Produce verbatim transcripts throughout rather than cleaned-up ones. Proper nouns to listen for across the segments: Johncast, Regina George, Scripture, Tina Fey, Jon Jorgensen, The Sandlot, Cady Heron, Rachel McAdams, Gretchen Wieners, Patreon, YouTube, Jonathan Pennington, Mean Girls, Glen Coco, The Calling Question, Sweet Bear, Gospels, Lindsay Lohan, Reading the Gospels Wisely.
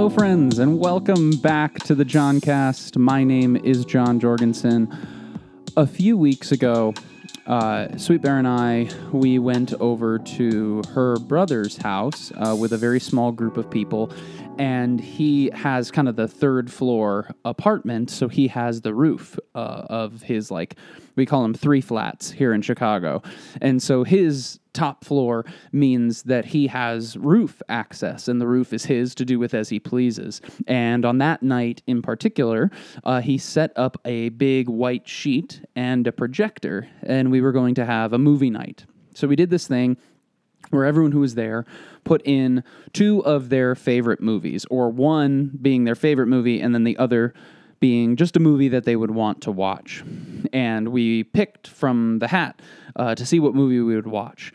Hello, friends, and welcome back to the Johncast. My name is Jon Jorgensen. A few weeks ago, uh, Sweet Bear and I, we went over to her brother's house uh, with a very small group of people, and he has kind of the third floor apartment, so he has the roof uh, of his, like, we call them three flats here in Chicago, and so his top floor means that he has roof access, and the roof is his to do with as he pleases. And on that night in particular, uh, he set up a big white sheet and a projector, and we were going to have a movie night. So we did this thing where everyone who was there put in two of their favorite movies, or one being their favorite movie and then the other being just a movie that they would want to watch. And we picked from the hat uh, to see what movie we would watch.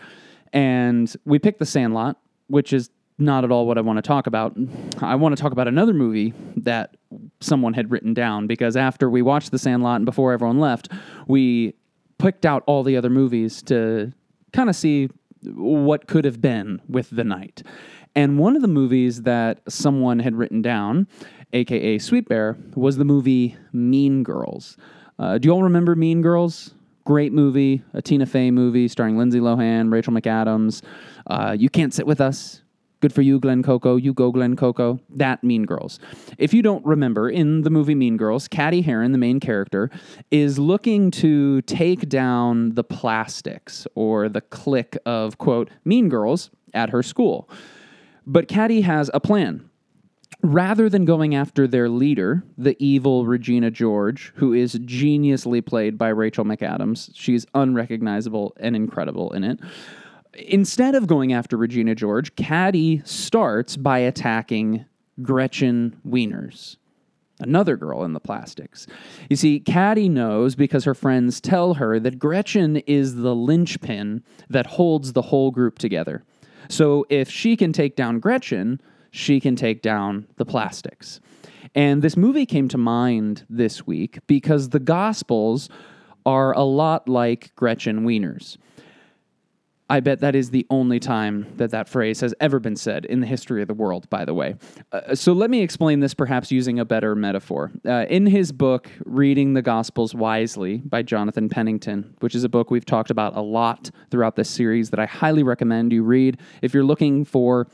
And we picked The Sandlot, which is not at all what I want to talk about. I want to talk about another movie that someone had written down, because after we watched The Sandlot and before everyone left, we picked out all the other movies to kind of see what could have been with the night. And one of the movies that someone had written down, a k a. Sweet Bear, was the movie Mean Girls. Uh, do you all remember Mean Girls? Great movie, a Tina Fey movie starring Lindsay Lohan, Rachel McAdams. Uh, you Can't Sit With Us. Good for you, Glen Coco. You go, Glen Coco. That Mean Girls. If you don't remember, in the movie Mean Girls, Cady Heron, the main character, is looking to take down the plastics or the clique of, quote, mean girls at her school. But Cady has a plan. Rather than going after their leader, the evil Regina George, who is geniusly played by Rachel McAdams, she's unrecognizable and incredible in it. Instead of going after Regina George, Cady starts by attacking Gretchen Wieners, another girl in the plastics. You see, Cady knows because her friends tell her that Gretchen is the linchpin that holds the whole group together. So if she can take down Gretchen, she can take down the plastics. And this movie came to mind this week because the Gospels are a lot like Gretchen Wieners. I bet that is the only time that that phrase has ever been said in the history of the world, by the way. Uh, so let me explain this perhaps using a better metaphor. Uh, in his book, Reading the Gospels Wisely by Jonathan Pennington, which is a book we've talked about a lot throughout this series that I highly recommend you read if you're looking for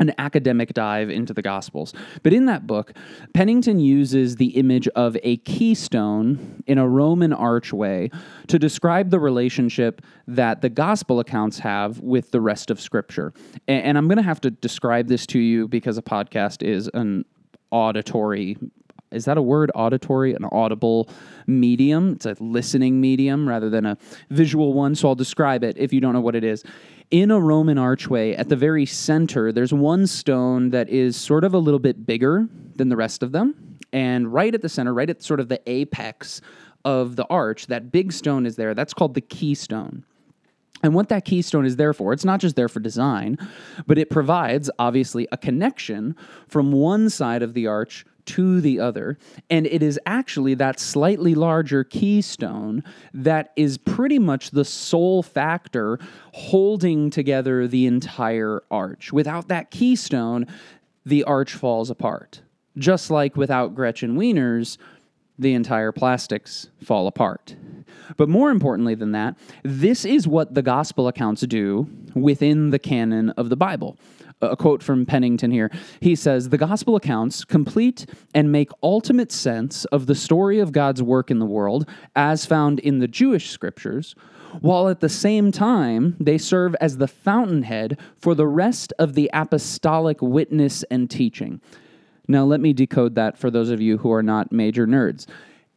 an academic dive into the Gospels. But in that book, Pennington uses the image of a keystone in a Roman archway to describe the relationship that the Gospel accounts have with the rest of Scripture. And I'm going to have to describe this to you because a podcast is an auditory, is that a word, auditory, an audible medium? It's a listening medium rather than a visual one, so I'll describe it if you don't know what it is. In a Roman archway, at the very center, there's one stone that is sort of a little bit bigger than the rest of them. And right at the center, right at sort of the apex of the arch, that big stone is there. That's called the keystone. And what that keystone is there for, it's not just there for design, but it provides, obviously, a connection from one side of the arch to the other, and it is actually that slightly larger keystone that is pretty much the sole factor holding together the entire arch. Without that keystone, the arch falls apart. Just like without Gretchen Wieners, the entire plastics fall apart. But more importantly than that, this is what the gospel accounts do within the canon of the Bible. A quote from Pennington here. He says, "The gospel accounts complete and make ultimate sense of the story of God's work in the world as found in the Jewish scriptures, while at the same time they serve as the fountainhead for the rest of the apostolic witness and teaching." Now let me decode that for those of you who are not major nerds.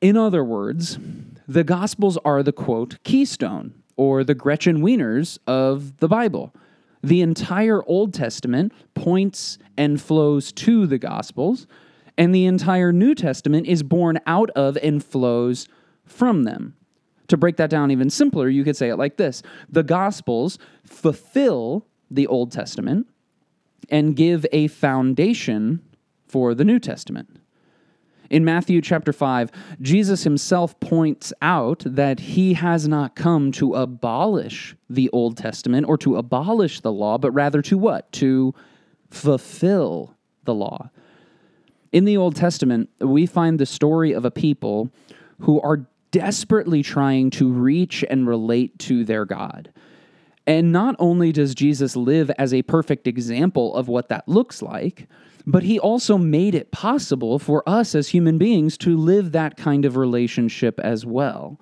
In other words, the gospels are the, quote, keystone or the Gretchen Wieners of the Bible. The entire Old Testament points and flows to the Gospels, and the entire New Testament is born out of and flows from them. To break that down even simpler, you could say it like this. The Gospels fulfill the Old Testament and give a foundation for the New Testament. In Matthew chapter five, Jesus himself points out that he has not come to abolish the Old Testament or to abolish the law, but rather to what? To fulfill the law. In the Old Testament, we find the story of a people who are desperately trying to reach and relate to their God. And not only does Jesus live as a perfect example of what that looks like, but he also made it possible for us as human beings to live that kind of relationship as well.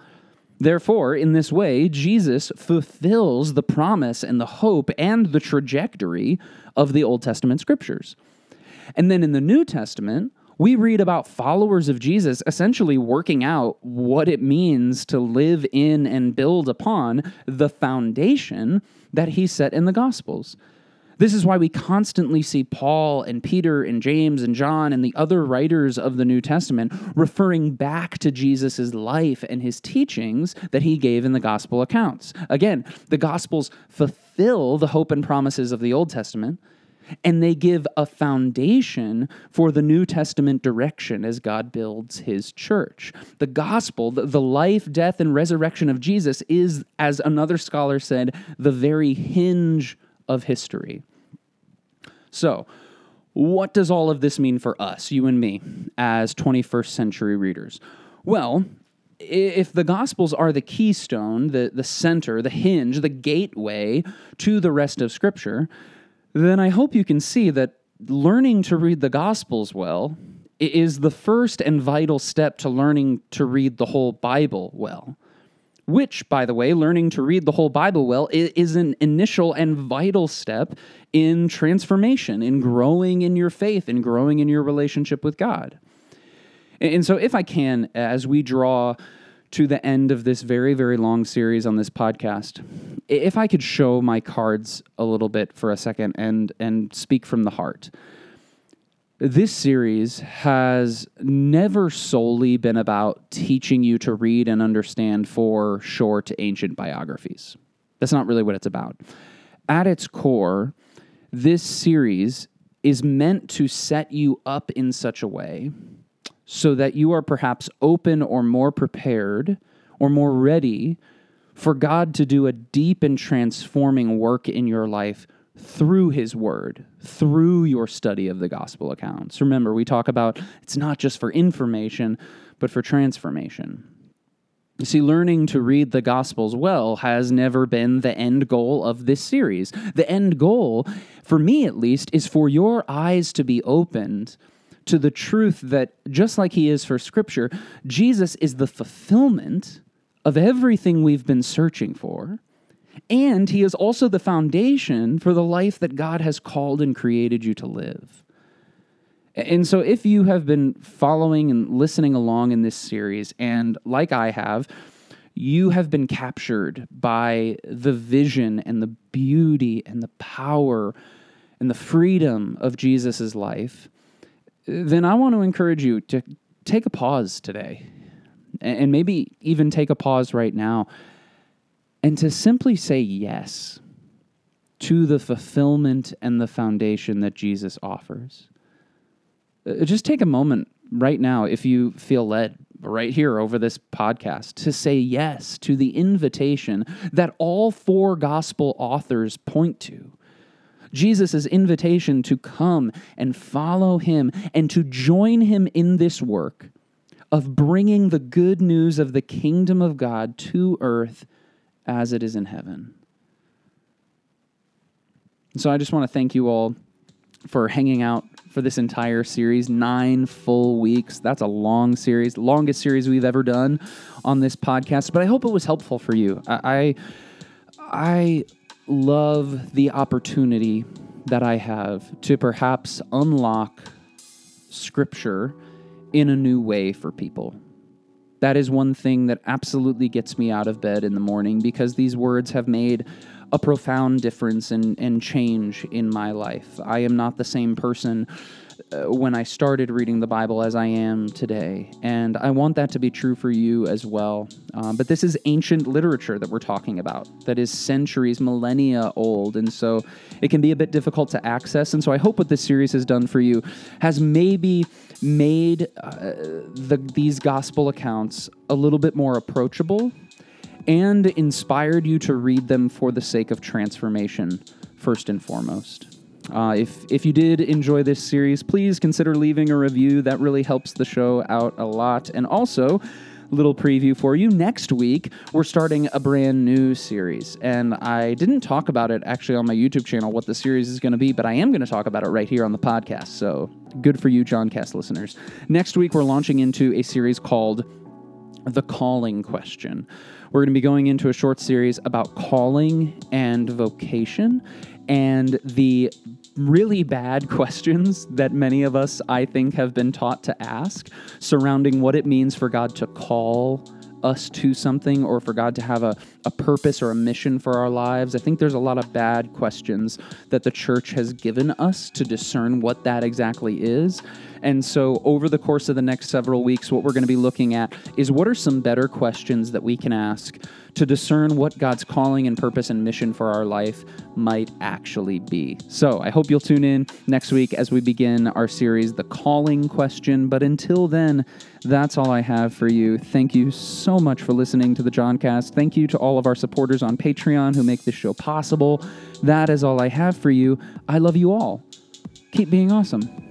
Therefore, in this way, Jesus fulfills the promise and the hope and the trajectory of the Old Testament scriptures. And then in the New Testament, we read about followers of Jesus essentially working out what it means to live in and build upon the foundation that he set in the Gospels. This is why we constantly see Paul and Peter and James and John and the other writers of the New Testament referring back to Jesus' life and his teachings that he gave in the Gospel accounts. Again, the Gospels fulfill the hope and promises of the Old Testament, and they give a foundation for the New Testament direction as God builds his church. The gospel, the life, death, and resurrection of Jesus is, as another scholar said, the very hinge of history. So, what does all of this mean for us, you and me, as twenty-first century readers? Well, if the Gospels are the keystone, the, the center, the hinge, the gateway to the rest of Scripture, then I hope you can see that learning to read the Gospels well is the first and vital step to learning to read the whole Bible well, which, by the way, learning to read the whole Bible well is an initial and vital step in transformation, in growing in your faith, in growing in your relationship with God. And so if I can, as we draw to the end of this very, very long series on this podcast, if I could show my cards a little bit for a second and and speak from the heart. This series has never solely been about teaching you to read and understand four short ancient biographies. That's not really what it's about. At its core, this series is meant to set you up in such a way so that you are perhaps open or more prepared or more ready for God to do a deep and transforming work in your life through his word, through your study of the gospel accounts. Remember, we talk about it's not just for information, but for transformation. You see, learning to read the Gospels well has never been the end goal of this series. The end goal, for me at least, is for your eyes to be opened to the truth that, just like he is for Scripture, Jesus is the fulfillment of everything we've been searching for, and he is also the foundation for the life that God has called and created you to live. And so if you have been following and listening along in this series, and like I have, you have been captured by the vision and the beauty and the power and the freedom of Jesus' life, then I want to encourage you to take a pause today, and maybe even take a pause right now, and to simply say yes to the fulfillment and the foundation that Jesus offers. Just take a moment right now, if you feel led, right here over this podcast, to say yes to the invitation that all four gospel authors point to. Jesus' invitation to come and follow him and to join him in this work of bringing the good news of the kingdom of God to earth as it is in heaven. So I just want to thank you all for hanging out for this entire series, nine full weeks. That's a long series, longest series we've ever done on this podcast, but I hope it was helpful for you. I, I, I love the opportunity that I have to perhaps unlock Scripture in a new way for people. That is one thing that absolutely gets me out of bed in the morning, because these words have made a profound difference and, and change in my life. I am not the same person uh, when I started reading the Bible as I am today, and I want that to be true for you as well. Um, but this is ancient literature that we're talking about, that is centuries, millennia old, and so it can be a bit difficult to access. And so I hope what this series has done for you has maybe made uh, the, these gospel accounts a little bit more approachable, and inspired you to read them for the sake of transformation, first and foremost. Uh, if if you did enjoy this series, please consider leaving a review. That really helps the show out a lot. And also, little preview for you, next week we're starting a brand new series, and I didn't talk about it actually on my YouTube channel what the series is going to be, but I am going to talk about it right here on the podcast. So good for you, Johncast listeners. Next week we're launching into a series called The Calling Question. We're going to be going into a short series about calling and vocation and the really bad questions that many of us, I think, have been taught to ask surrounding what it means for God to call us to something or for God to have a, a purpose or a mission for our lives. I think there's a lot of bad questions that the church has given us to discern what that exactly is. And so over the course of the next several weeks, what we're going to be looking at is what are some better questions that we can ask to discern what God's calling and purpose and mission for our life might actually be. So I hope you'll tune in next week as we begin our series, The Calling Question. But until then, that's all I have for you. Thank you so much for listening to the Johncast. Thank you to all of our supporters on Patreon who make this show possible. That is all I have for you. I love you all. Keep being awesome.